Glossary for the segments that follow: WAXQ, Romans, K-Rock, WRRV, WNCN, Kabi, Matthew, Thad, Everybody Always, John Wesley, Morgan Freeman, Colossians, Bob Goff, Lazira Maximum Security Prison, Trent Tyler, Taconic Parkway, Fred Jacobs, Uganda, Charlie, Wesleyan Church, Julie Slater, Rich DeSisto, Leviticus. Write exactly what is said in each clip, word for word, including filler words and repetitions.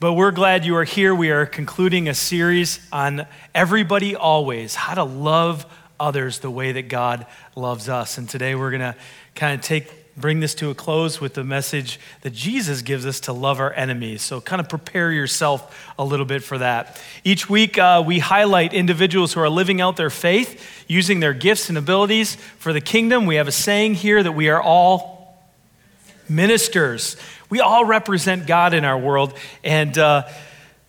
But we're glad you are here. We are concluding a series on Everybody Always, how to love others the way that God loves us. And today we're going to kind of take bring this to a close with the message that Jesus gives us to love our enemies. So kind of prepare yourself a little bit for that. Each week, uh, we highlight individuals who are living out their faith, using their gifts and abilities for the kingdom. We have a saying here that we are all ministers. We all represent God in our world. And uh,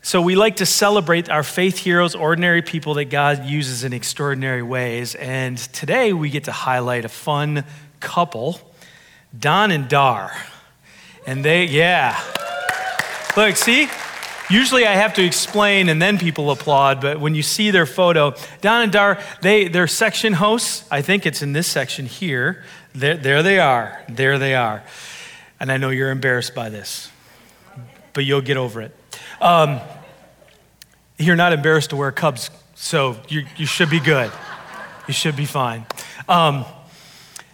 so we like to celebrate our faith heroes, ordinary people that God uses in extraordinary ways. And today we get to highlight a fun couple, Don and Dar. And they, yeah. Look, see, usually I have to explain and then people applaud. But when you see their photo, Don and Dar, they, they're section hosts. I think it's in this section here. There, there they are. There they are. And I know you're embarrassed by this, but you'll get over it. Um, you're not embarrassed to wear Cubs, so you you should be good. You should be fine. Um,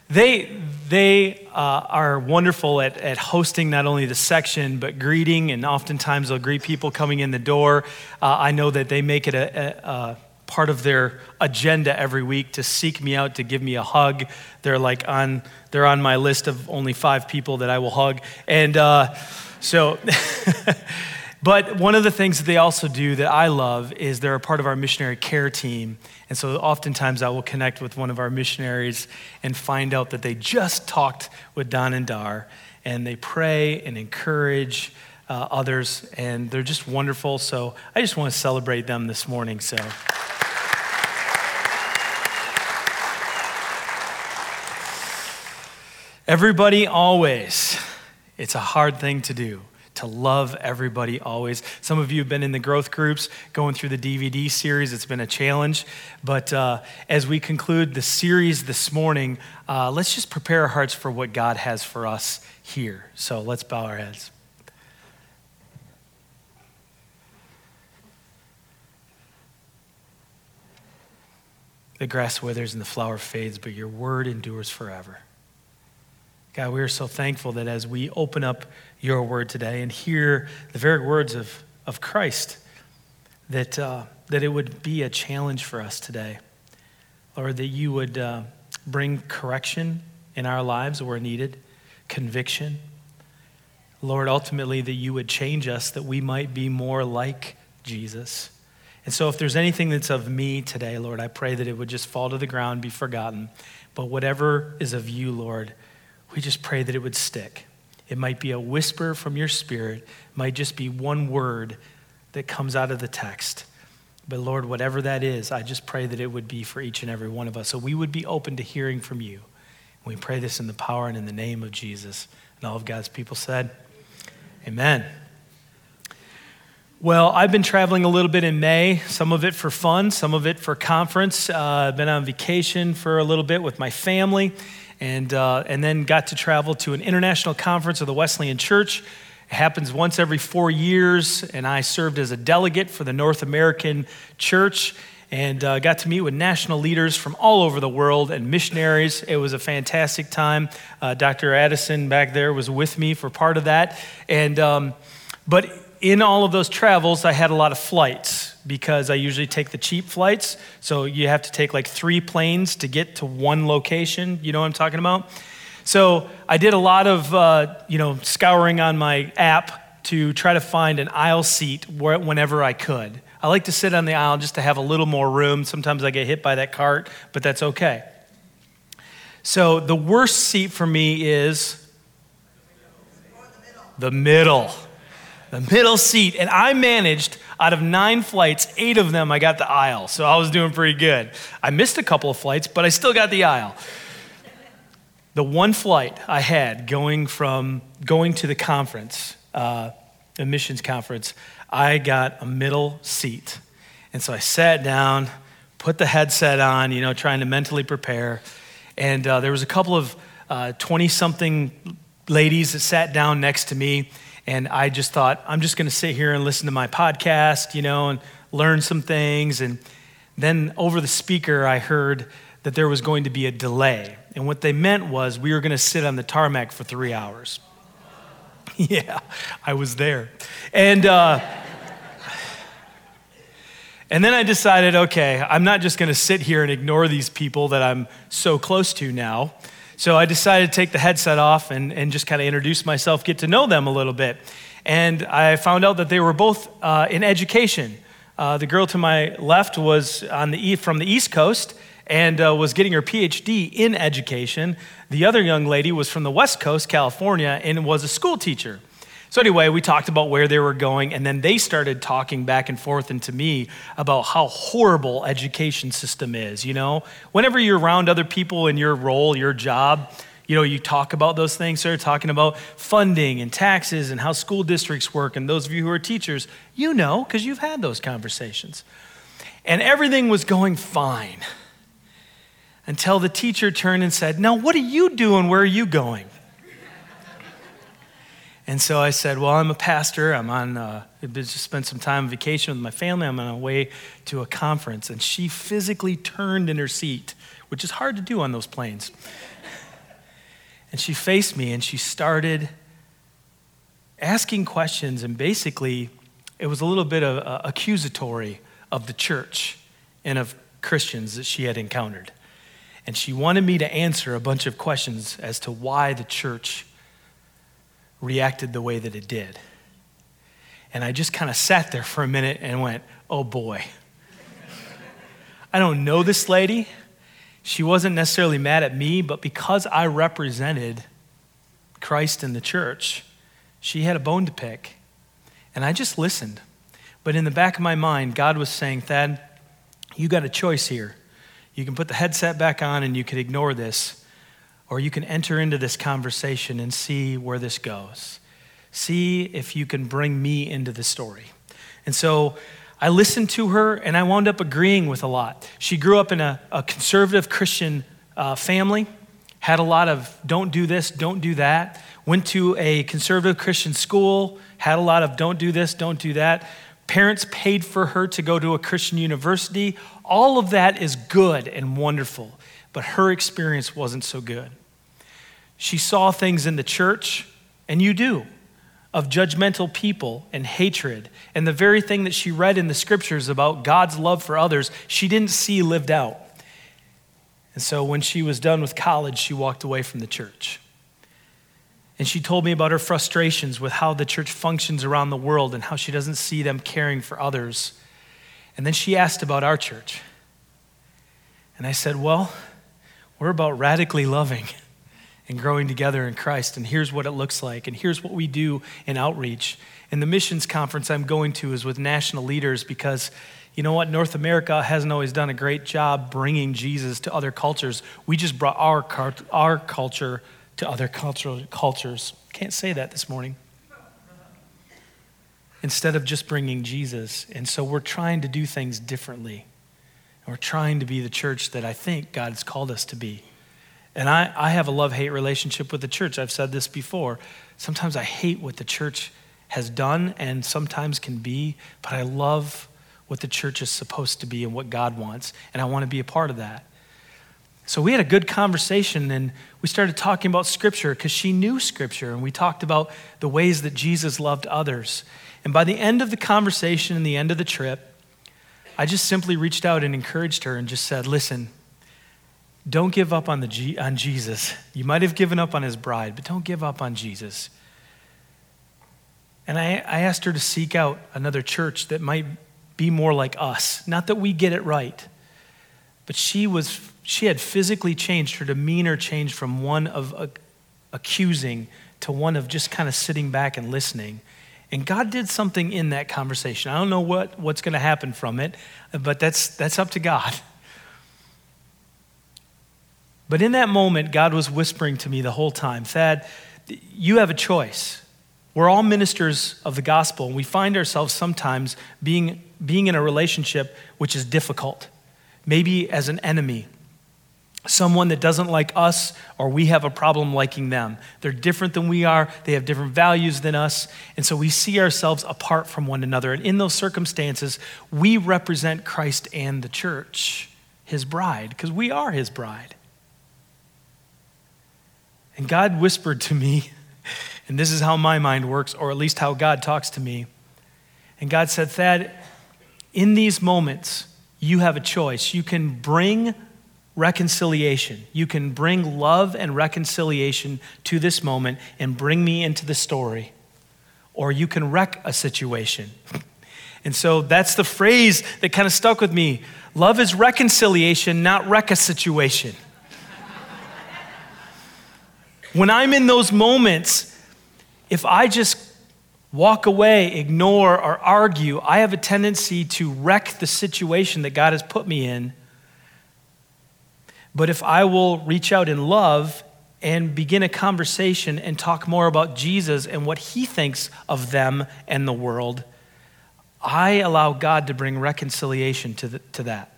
they they uh, are wonderful at, at hosting not only the section, but greeting, and oftentimes they'll greet people coming in the door. Uh, I know that they make it a, a, a part of their agenda every week to seek me out, to give me a hug. They're like on, they're on my list of only five people that I will hug. And uh, so, but one of the things that they also do that I love is they're a part of our missionary care team. And so oftentimes I will connect with one of our missionaries and find out that they just talked with Don and Dar, and they pray and encourage uh, others, and they're just wonderful. So I just want to celebrate them this morning, so. Everybody always. It's a hard thing to do, to love everybody always. Some of you have been in the growth groups, going through the D V D series. It's been a challenge. But uh, as we conclude the series this morning, uh, let's just prepare our hearts for what God has for us here. So let's bow our heads. The grass withers and the flower fades, but your word endures forever. God, we are so thankful that as we open up your word today and hear the very words of, of Christ, that uh, that it would be a challenge for us today. Lord, that you would uh, bring correction in our lives where needed, conviction. Lord, ultimately that you would change us, that we might be more like Jesus. And so if there's anything that's of me today, Lord, I pray that it would just fall to the ground, be forgotten. But whatever is of you, Lord, we just pray that it would stick. It might be a whisper from your spirit. It might just be one word that comes out of the text. But Lord, whatever that is, I just pray that it would be for each and every one of us. So we would be open to hearing from you. We pray this in the power and in the name of Jesus. And all of God's people said, amen. Well, I've been traveling a little bit in May, some of it for fun, some of it for conference. Uh, I've been on vacation for a little bit with my family. And uh, and then got to travel to an international conference of the Wesleyan Church. It happens once every four years, and I served as a delegate for the North American Church and uh, got to meet with national leaders from all over the world and missionaries. It was a fantastic time. Uh, Doctor Addison back there was with me for part of that. And um, but in all of those travels, I had a lot of flights, because I usually take the cheap flights. So you have to take like three planes to get to one location. You know what I'm talking about? So I did a lot of, uh, you know, scouring on my app to try to find an aisle seat whenever I could. I like to sit on the aisle just to have a little more room. Sometimes I get hit by that cart, but that's okay. So the worst seat for me is the middle. The middle seat. And I managed, out of nine flights, eight of them I got the aisle. So I was doing pretty good. I missed a couple of flights, but I still got the aisle. The one flight I had going from going to the conference, uh, the missions conference, I got a middle seat. And so I sat down, put the headset on, you know, trying to mentally prepare. And uh, there was a couple of uh, twenty-something ladies that sat down next to me. And I just thought, I'm just going to sit here and listen to my podcast, you know, and learn some things. And then over the speaker, I heard that there was going to be a delay. And what they meant was we were going to sit on the tarmac for three hours. Yeah, I was there. And uh, and then I decided, okay, I'm not just going to sit here and ignore these people that I'm so close to now. So I decided to take the headset off and, and just kind of introduce myself, get to know them a little bit. And I found out that they were both uh, in education. Uh, the girl to my left was on the e- from the East Coast and uh, was getting her P H D in education. The other young lady was from the West Coast, California, and was a school teacher. So anyway, we talked about where they were going, and then they started talking back and forth and to me about how horrible education system is, you know? Whenever you're around other people in your role, your job, you know, you talk about those things. So they're talking about funding and taxes and how school districts work, and those of you who are teachers, you know, because you've had those conversations. And everything was going fine until the teacher turned and said, "Now, what are you doing? Where are you going?" And so I said, "Well, I'm a pastor. I'm on, uh, just spent some time on vacation with my family. I'm on my way to a conference." And she physically turned in her seat, which is hard to do on those planes. And she faced me and she started asking questions. And basically, it was a little bit of uh, accusatory of the church and of Christians that she had encountered. And she wanted me to answer a bunch of questions as to why the church reacted the way that it did. And I just kind of sat there for a minute and went, oh boy. I don't know this lady. She wasn't necessarily mad at me, but because I represented Christ and the church, she had a bone to pick. And I just listened. But in the back of my mind, God was saying, Thad, you got a choice here. You can put the headset back on and you can ignore this, or you can enter into this conversation and see where this goes. See if you can bring me into the story. And so I listened to her and I wound up agreeing with a lot. She grew up in a, a conservative Christian uh, family, had a lot of don't do this, don't do that, went to a conservative Christian school, had a lot of don't do this, don't do that. Parents paid for her to go to a Christian university. All of that is good and wonderful. But her experience wasn't so good. She saw things in the church, and you do, of judgmental people and hatred. And the very thing that she read in the scriptures about God's love for others, she didn't see lived out. And so when she was done with college, she walked away from the church. And she told me about her frustrations with how the church functions around the world and how she doesn't see them caring for others. And then she asked about our church. And I said, well, we're about radically loving and growing together in Christ, and here's what it looks like, and here's what we do in outreach. And the missions conference I'm going to is with national leaders because, you know what, North America hasn't always done a great job bringing Jesus to other cultures. We just brought our our culture to other cultural cultures. Can't say that this morning. Instead of just bringing Jesus. And so we're trying to do things differently. We're trying to be the church that I think God has called us to be. And I, I have a love-hate relationship with the church. I've said this before. Sometimes I hate what the church has done and sometimes can be, but I love what the church is supposed to be and what God wants, and I want to be a part of that. So we had a good conversation, and we started talking about Scripture because she knew Scripture, and we talked about the ways that Jesus loved others. And by the end of the conversation and the end of the trip, I just simply reached out and encouraged her and just said, listen, don't give up on the G- on Jesus. You might have given up on his bride, but don't give up on Jesus. And I, I asked her to seek out another church that might be more like us. Not that we get it right, but she was she had physically changed. Her demeanor changed from one of uh, accusing to one of just kind of sitting back and listening. And God did something in that conversation. I don't know what, what's going to happen from it, but that's that's up to God. But in that moment, God was whispering to me the whole time, Thad, you have a choice. We're all ministers of the gospel, and we find ourselves sometimes being, being in a relationship which is difficult, maybe as an enemy, someone that doesn't like us, or we have a problem liking them. They're different than we are. They have different values than us. And so we see ourselves apart from one another. And in those circumstances, we represent Christ and the church, his bride, because we are his bride. And God whispered to me And this is how my mind works, or at least how God talks to me. And God said, Thad, in these moments, you have a choice. You can bring reconciliation. You can bring love and reconciliation to this moment and bring me into the story. Or you can wreck a situation. And so that's the phrase that kind of stuck with me. Love is reconciliation, not wreck a situation. When I'm in those moments, if I just walk away, ignore, or argue, I have a tendency to wreck the situation that God has put me in. But if I will reach out in love and begin a conversation and talk more about Jesus and what he thinks of them and the world, I allow God to bring reconciliation to, the, to that.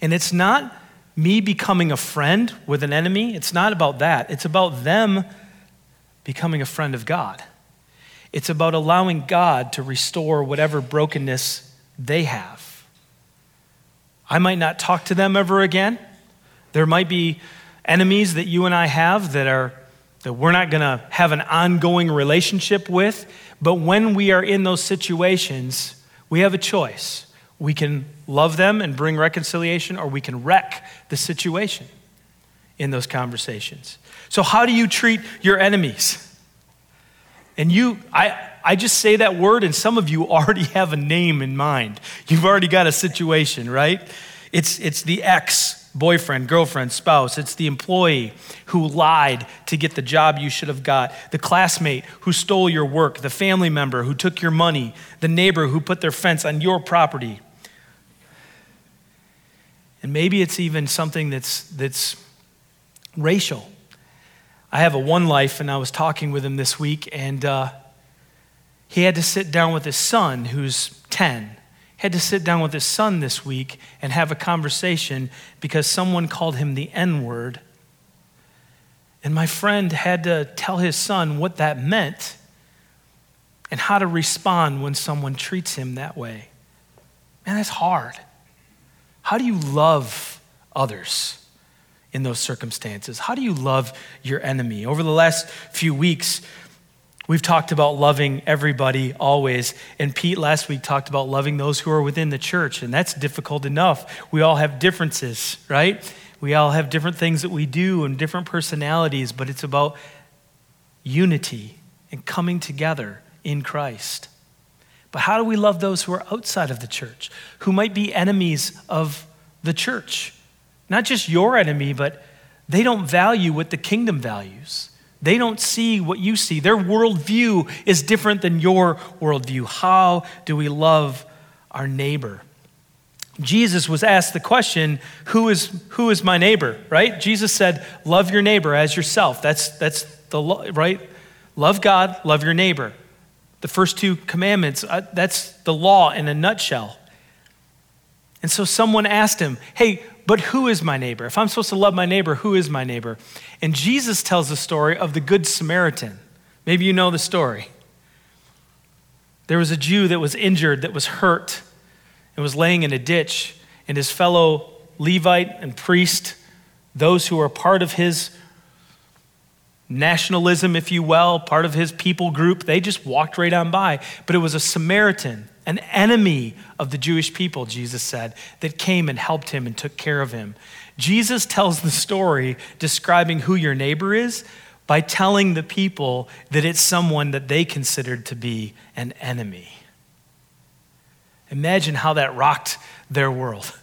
And it's not me becoming a friend with an enemy. It's not about that. It's about them becoming a friend of God. It's about allowing God to restore whatever brokenness they have. I might not talk to them ever again. There might be enemies that you and I have that are that we're not going to have an ongoing relationship with. But when we are in those situations, we have a choice. We can love them and bring reconciliation, or we can wreck the situation in those conversations. So how do you treat your enemies? And you, I, I just say that word, and some of you already have a name in mind. You've already got a situation, right? It's, it's the ex, boyfriend, girlfriend, spouse. It's the employee who lied to get the job you should have got. The classmate who stole your work. The family member who took your money. The neighbor who put their fence on your property. And maybe it's even something that's that's racial. I have a one life, and I was talking with him this week, and uh, he had to sit down with his son, who's ten. Had to sit down with his son this week and have a conversation because someone called him the N-word. And my friend had to tell his son what that meant and how to respond when someone treats him that way. Man, that's hard. How do you love others in those circumstances? How do you love your enemy? Over the last few weeks, we've talked about loving everybody always. And Pete last week talked about loving those who are within the church, and that's difficult enough. We all have differences, right? We all have different things that we do and different personalities, but it's about unity and coming together in Christ. But how do we love those who are outside of the church, who might be enemies of the church? Not just your enemy, but they don't value what the kingdom values. They don't see what you see. Their worldview is different than your worldview. How do we love our neighbor? Jesus was asked the question, who is who is my neighbor, right? Jesus said, love your neighbor as yourself. That's, that's the law, right? Love God, love your neighbor. The first two commandments, uh, that's the law in a nutshell. And so someone asked him, hey, but who is my neighbor? If I'm supposed to love my neighbor, who is my neighbor? And Jesus tells the story of the Good Samaritan. Maybe you know the story. There was a Jew that was injured, that was hurt, and was laying in a ditch, and his fellow Levite and priest, those who are part of his nationalism, if you will, part of his people group, they just walked right on by. But it was a Samaritan, an enemy of the Jewish people, Jesus said, that came and helped him and took care of him. Jesus tells the story describing who your neighbor is by telling the people that it's someone that they considered to be an enemy. Imagine how that rocked their world.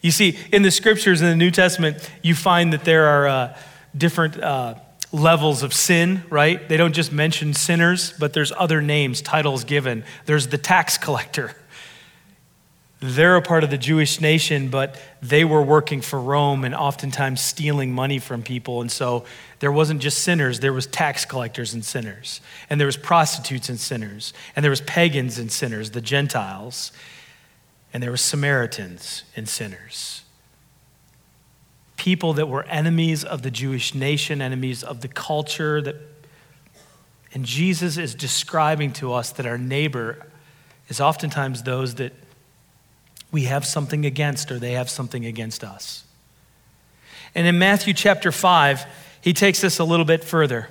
You see, in the scriptures in the New Testament, you find that there are uh, different uh, levels of sin, right? They don't just mention sinners, but there's other names, titles given. There's the tax collector. They're a part of the Jewish nation, but they were working for Rome and oftentimes stealing money from people. And so there wasn't just sinners, there was tax collectors and sinners. And there was prostitutes and sinners. And there was pagans and sinners, the Gentiles. And there were Samaritans and sinners. People that were enemies of the Jewish nation, enemies of the culture. That, and Jesus is describing to us that our neighbor is oftentimes those that we have something against, or they have something against us. And in Matthew chapter five, he takes this a little bit further.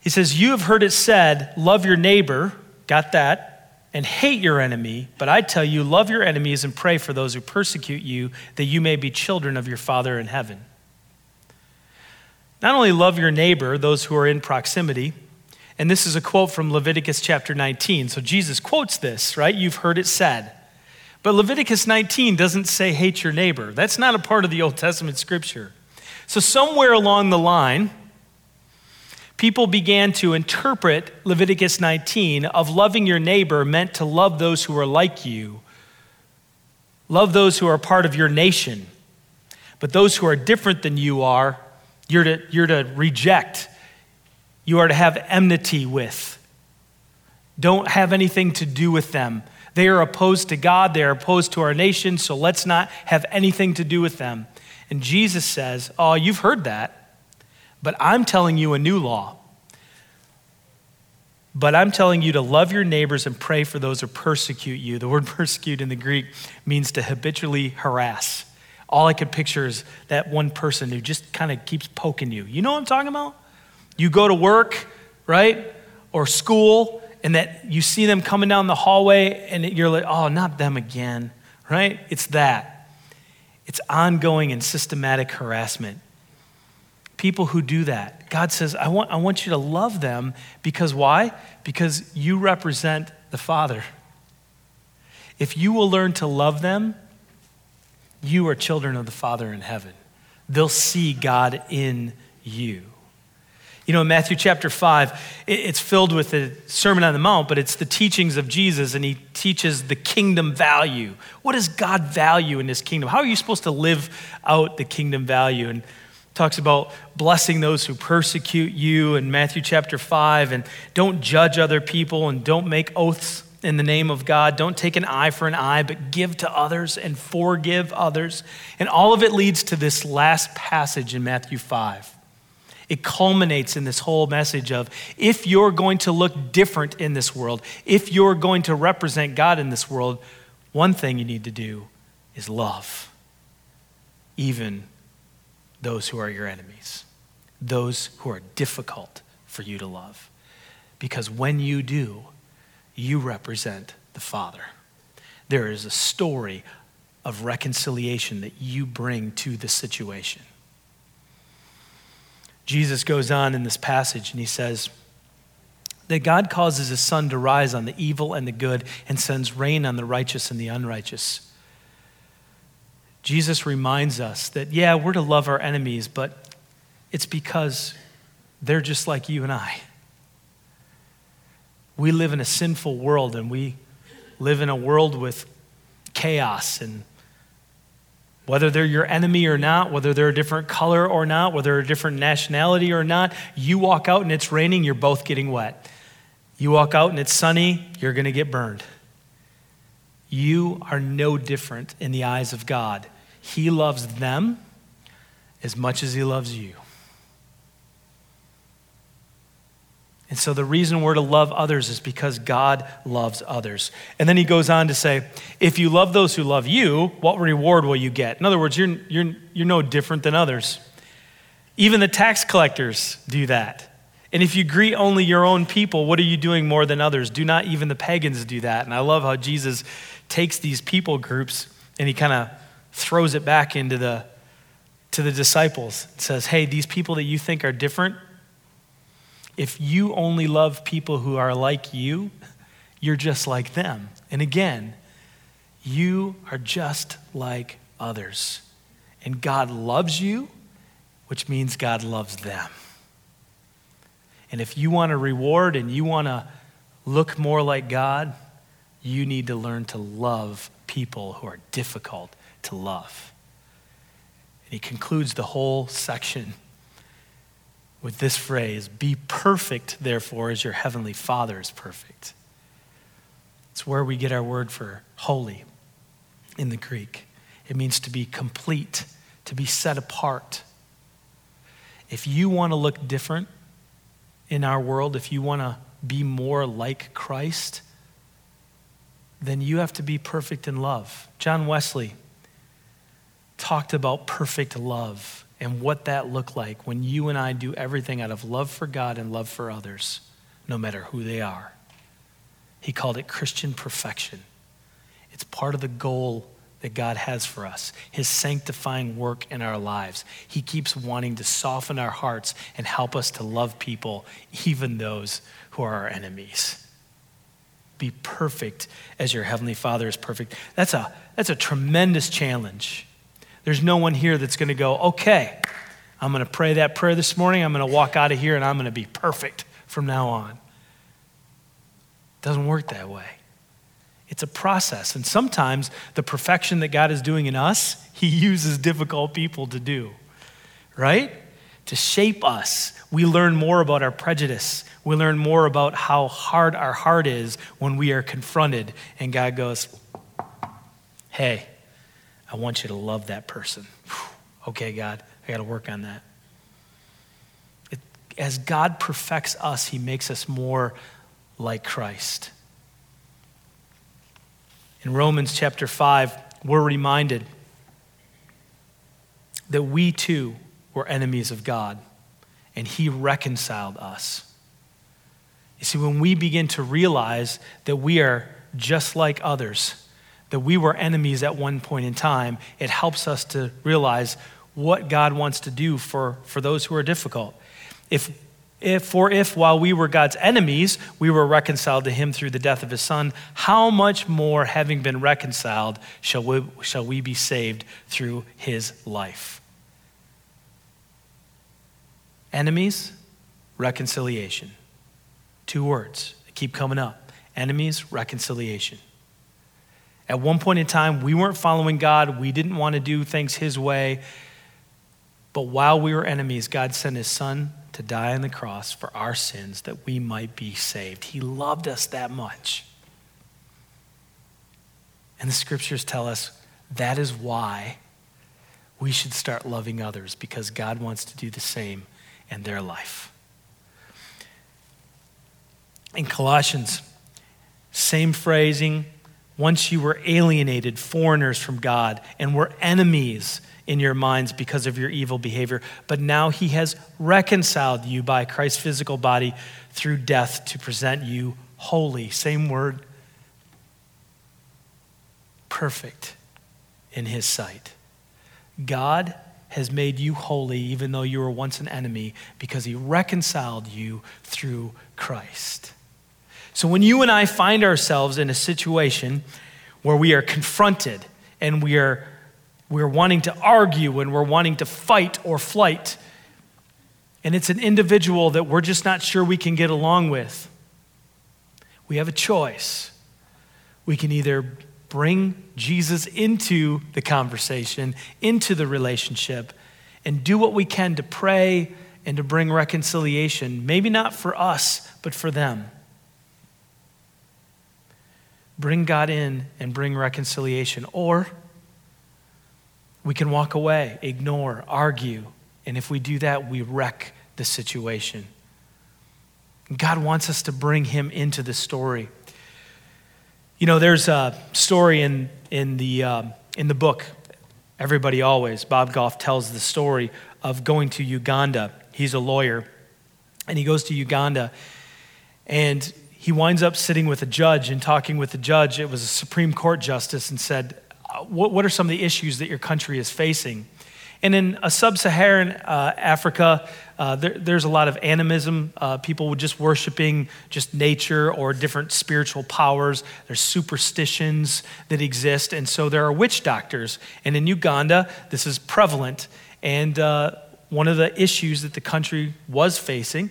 He says, you have heard it said, love your neighbor, got that, and hate your enemy. But I tell you, love your enemies and pray for those who persecute you, that you may be children of your Father in heaven. Not only love your neighbor, those who are in proximity, and this is a quote from Leviticus chapter nineteen. So Jesus quotes this, right? You've heard it said. But Leviticus nineteen doesn't say hate your neighbor. That's not a part of the Old Testament scripture. So somewhere along the line, people began to interpret Leviticus nineteen of loving your neighbor meant to love those who are like you, love those who are part of your nation. But those who are different than you are, you're to, you're to reject. You are to have enmity with. Don't have anything to do with them. They are opposed to God. They are opposed to our nation. So let's not have anything to do with them. And Jesus says, oh, you've heard that, but I'm telling you a new law. But I'm telling you to love your neighbors and pray for those who persecute you. The word persecute in the Greek means to habitually harass. All I could picture is that one person who just kind of keeps poking you. You know what I'm talking about? You go to work, right? Or school, and that you see them coming down the hallway and you're like, oh, not them again, right? It's that. It's ongoing and systematic harassment. People who do that, God says, I want, I want you to love them because why? Because you represent the Father. If you will learn to love them, you are children of the Father in heaven. They'll see God in you. You know, in Matthew chapter five, it's filled with the Sermon on the Mount, but it's the teachings of Jesus, and he teaches the kingdom value. What does God value in this kingdom? How are you supposed to live out the kingdom value? And talks about blessing those who persecute you in Matthew chapter five, and don't judge other people, and don't make oaths in the name of God. Don't take an eye for an eye, but give to others and forgive others. And all of it leads to this last passage in Matthew five. It culminates in this whole message of if you're going to look different in this world, if you're going to represent God in this world, one thing you need to do is love, even those who are your enemies, those who are difficult for you to love. Because when you do, you represent the Father. There is a story of reconciliation that you bring to the situation. Jesus goes on in this passage and he says that God causes his sun to rise on the evil and the good and sends rain on the righteous and the unrighteous. Jesus reminds us that, yeah, we're to love our enemies, but it's because they're just like you and I. We live in a sinful world, and we live in a world with chaos, and whether they're your enemy or not, whether they're a different color or not, whether they're a different nationality or not, you walk out and it's raining, you're both getting wet. You walk out and it's sunny, you're gonna get burned. You are no different in the eyes of God. He loves them as much as he loves you. And so the reason we're to love others is because God loves others. And then he goes on to say, if you love those who love you, what reward will you get? In other words, you're, you're, you're no different than others. Even the tax collectors do that. And if you greet only your own people, what are you doing more than others? Do not even the pagans do that? And I love how Jesus takes these people groups and he kind of throws it back into the, to the disciples. It says, hey, these people that you think are different, if you only love people who are like you, you're just like them. And again, you are just like others. And God loves you, which means God loves them. And if you want a reward and you want to look more like God, you need to learn to love people who are difficult to love. And he concludes the whole section with this phrase, be perfect, therefore, as your heavenly Father is perfect. It's where we get our word for holy in the Greek. It means to be complete, to be set apart. If you want to look different in our world, if you want to be more like Christ, then you have to be perfect in love. John Wesley talked about perfect love and what that looked like when you and I do everything out of love for God and love for others, no matter who they are. He called it Christian perfection. It's part of the goal that God has for us, his sanctifying work in our lives. He keeps wanting to soften our hearts and help us to love people, even those who are our enemies. Be perfect as your heavenly Father is perfect. That's a, that's a tremendous challenge. There's no one here that's gonna go, okay, I'm gonna pray that prayer this morning, I'm gonna walk out of here and I'm gonna be perfect from now on. It doesn't work that way. It's a process. And sometimes the perfection that God is doing in us, he uses difficult people to do, right? To shape us. We learn more about our prejudice. We learn more about how hard our heart is when we are confronted. And God goes, hey, I want you to love that person. Whew. Okay, God, I got to work on that. It, as God perfects us, he makes us more like Christ. In Romans chapter five, we're reminded that we too were enemies of God, and he reconciled us. You see, when we begin to realize that we are just like others, that we were enemies at one point in time, it helps us to realize what God wants to do for, for those who are difficult. If If, for if while we were God's enemies, we were reconciled to him through the death of his son, how much more, having been reconciled, shall we, shall we be saved through his life? Enemies, reconciliation. Two words that keep coming up. Enemies, reconciliation. At one point in time, we weren't following God. We didn't want to do things his way. But while we were enemies, God sent his son to die on the cross for our sins that we might be saved. He loved us that much. And the scriptures tell us that is why we should start loving others, because God wants to do the same in their life. In Colossians, same phrasing. Once you were alienated, foreigners from God, and were enemies in your minds because of your evil behavior, but now he has reconciled you by Christ's physical body through death to present you holy, same word, perfect in his sight. God has made you holy even though you were once an enemy, because he reconciled you through Christ. So when you and I find ourselves in a situation where we are confronted and we are we're wanting to argue and we're wanting to fight or flight, and it's an individual that we're just not sure we can get along with, we have a choice. We can either bring Jesus into the conversation, into the relationship, and do what we can to pray and to bring reconciliation, maybe not for us, but for them. Bring God in and bring reconciliation. Or we can walk away, ignore, argue. And if we do that, we wreck the situation. God wants us to bring him into the story. You know, there's a story in in the um, in the book, Everybody Always. Bob Goff tells the story of going to Uganda. He's a lawyer, and he goes to Uganda, and he winds up sitting with a judge and talking with the judge. It was a Supreme Court justice, and said, what, what are some of the issues that your country is facing? And in a sub-Saharan uh, Africa, uh, there, there's a lot of animism. Uh, people were just worshiping just nature or different spiritual powers. There's superstitions that exist. And so there are witch doctors. And in Uganda, this is prevalent. And uh, one of the issues that the country was facing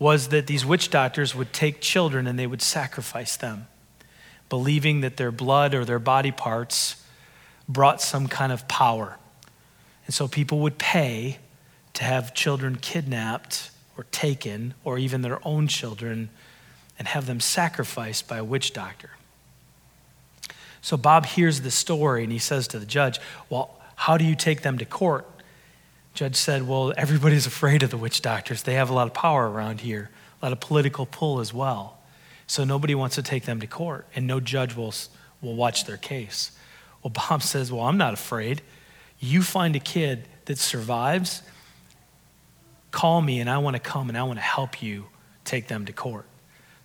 was that these witch doctors would take children and they would sacrifice them, believing that their blood or their body parts brought some kind of power. And so people would pay to have children kidnapped or taken, or even their own children, and have them sacrificed by a witch doctor. So Bob hears the story and he says to the judge, well, how do you take them to court? Judge said, well, everybody's afraid of the witch doctors. They have a lot of power around here, a lot of political pull as well. So nobody wants to take them to court, and no judge will, will watch their case. Well, Bob says, well, I'm not afraid. You find a kid that survives, call me and I want to come and I want to help you take them to court.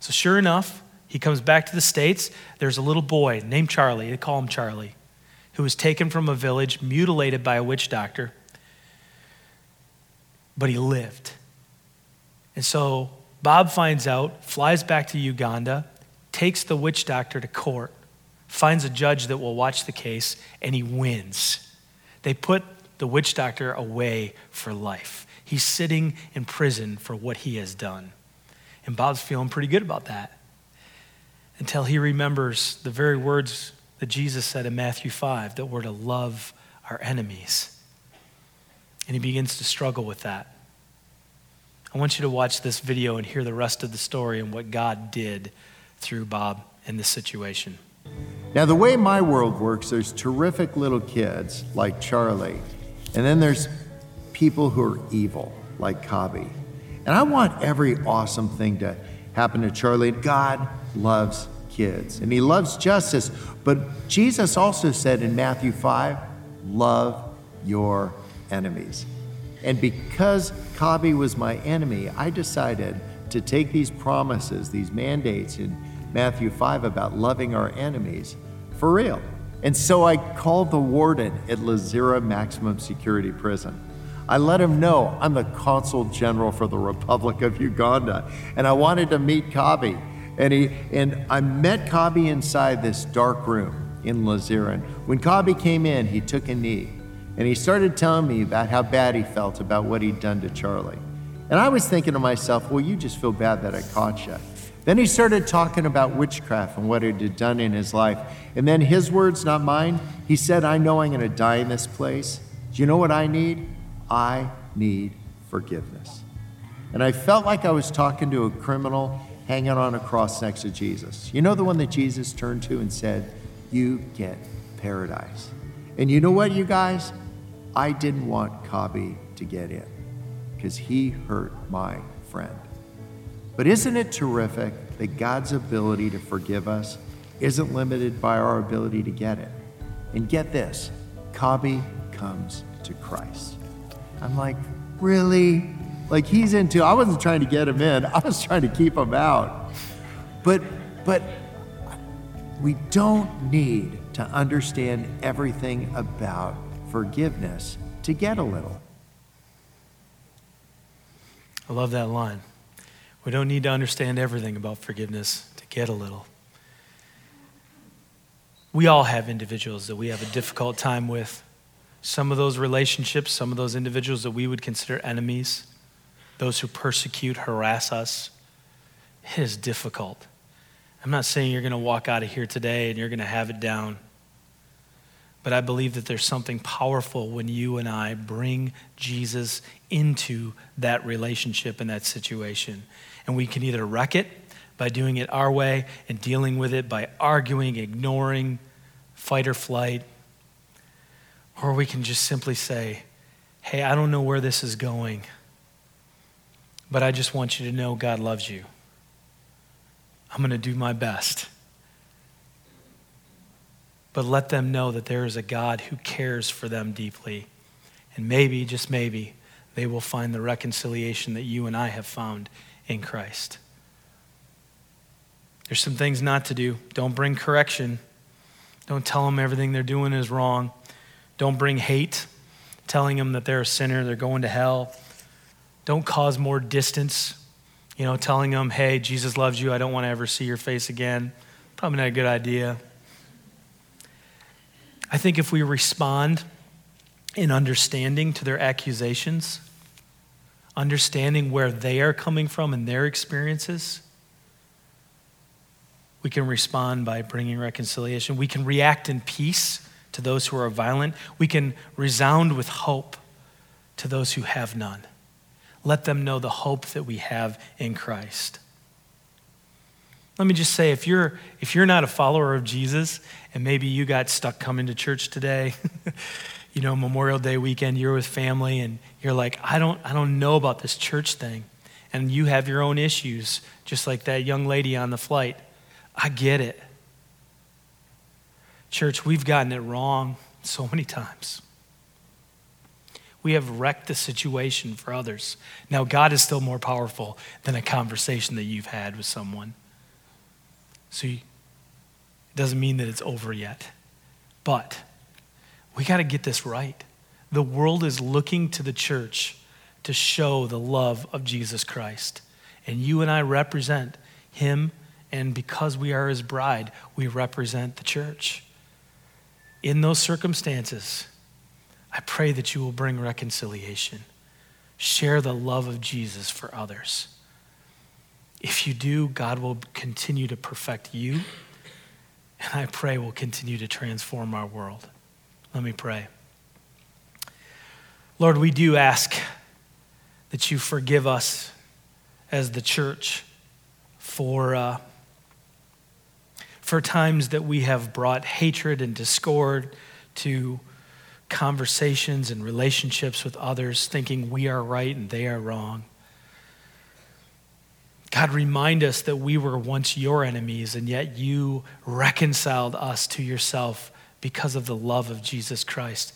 So sure enough, he comes back to the States. There's a little boy named Charlie, they call him Charlie, who was taken from a village, mutilated by a witch doctor, but he lived. And so Bob finds out, flies back to Uganda, takes the witch doctor to court, finds a judge that will watch the case, and he wins. They put the witch doctor away for life. He's sitting in prison for what he has done. And Bob's feeling pretty good about that until he remembers the very words that Jesus said in Matthew five, that we're to love our enemies. And he begins to struggle with that. I want you to watch this video and hear the rest of the story and what God did through Bob in this situation. Now, the way my world works, there's terrific little kids like Charlie, and then there's people who are evil like Kabi. And I want every awesome thing to happen to Charlie. God loves kids, and he loves justice. But Jesus also said in Matthew five, love your enemies. And because Kabi was my enemy, I decided to take these promises, these mandates in Matthew five about loving our enemies for real. And so I called the warden at Lazira Maximum Security Prison. I let him know I'm the consul general for the Republic of Uganda, and I wanted to meet Kabi. And he and I met Kabi inside this dark room in Lazira. And when Kabi came in, he took a knee and he started telling me about how bad he felt about what he'd done to Charlie. And I was thinking to myself, well, you just feel bad that I caught you. Then he started talking about witchcraft and what it had done in his life. And then his words, not mine, he said, I know I'm gonna die in this place. Do you know what I need? I need forgiveness. And I felt like I was talking to a criminal hanging on a cross next to Jesus. You know the one that Jesus turned to and said, you get paradise. And you know what, you guys? I didn't want Kabi to get in because he hurt my friend. But isn't it terrific that God's ability to forgive us isn't limited by our ability to get it? And get this, Kabi comes to Christ. I'm like, really? Like he's into, I wasn't trying to get him in, I was trying to keep him out. But, but we don't need to understand everything about forgiveness to get a little. I love that line. We don't need to understand everything about forgiveness to get a little. We all have individuals that we have a difficult time with. Some of those relationships, some of those individuals that we would consider enemies, those who persecute, harass us, it is difficult. I'm not saying you're going to walk out of here today and you're going to have it down, but I believe that there's something powerful when you and I bring Jesus into that relationship and that situation. And we can either wreck it by doing it our way and dealing with it by arguing, ignoring, fight or flight, or we can just simply say, hey, I don't know where this is going, but I just want you to know God loves you. I'm going to do my best. But let them know that there is a God who cares for them deeply. And maybe, just maybe, they will find the reconciliation that you and I have found in Christ. There's some things not to do. Don't bring correction. Don't tell them everything they're doing is wrong. Don't bring hate, telling them that they're a sinner, they're going to hell. Don't cause more distance, you know, telling them, hey, Jesus loves you, I don't want to ever see your face again. Probably not a good idea. I think if we respond in understanding to their accusations, understanding where they are coming from and their experiences, we can respond by bringing reconciliation. We can react in peace to those who are violent. We can resound with hope to those who have none. Let them know the hope that we have in Christ. Let me just say, if you're if you're not a follower of Jesus, and maybe you got stuck coming to church today, you know, Memorial Day weekend, you're with family, and you're like, I don't I don't know about this church thing, and you have your own issues, just like that young lady on the flight. I get it. Church, we've gotten it wrong so many times. We have wrecked the situation for others. Now, God is still more powerful than a conversation that you've had with someone. So it doesn't mean that it's over yet. But we got to get this right. The world is looking to the church to show the love of Jesus Christ. And you and I represent him, and because we are his bride, we represent the church. In those circumstances, I pray that you will bring reconciliation. Share the love of Jesus for others. If you do, God will continue to perfect you, and I pray will continue to transform our world. Let me pray. Lord, we do ask that you forgive us as the church for uh, for times that we have brought hatred and discord to conversations and relationships with others, thinking we are right and they are wrong. God, remind us that we were once your enemies, and yet you reconciled us to yourself because of the love of Jesus Christ,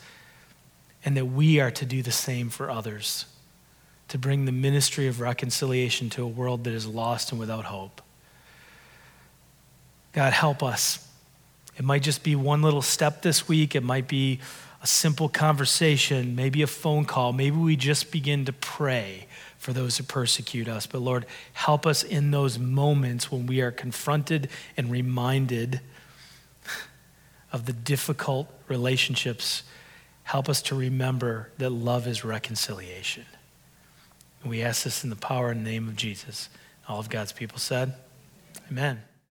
and that we are to do the same for others, to bring the ministry of reconciliation to a world that is lost and without hope. God, help us. It might just be one little step this week. It might be a simple conversation, maybe a phone call. Maybe we just begin to pray for those who persecute us. But Lord, help us in those moments when we are confronted and reminded of the difficult relationships. Help us to remember that love is reconciliation. And we ask this in the power and name of Jesus. All of God's people said, amen.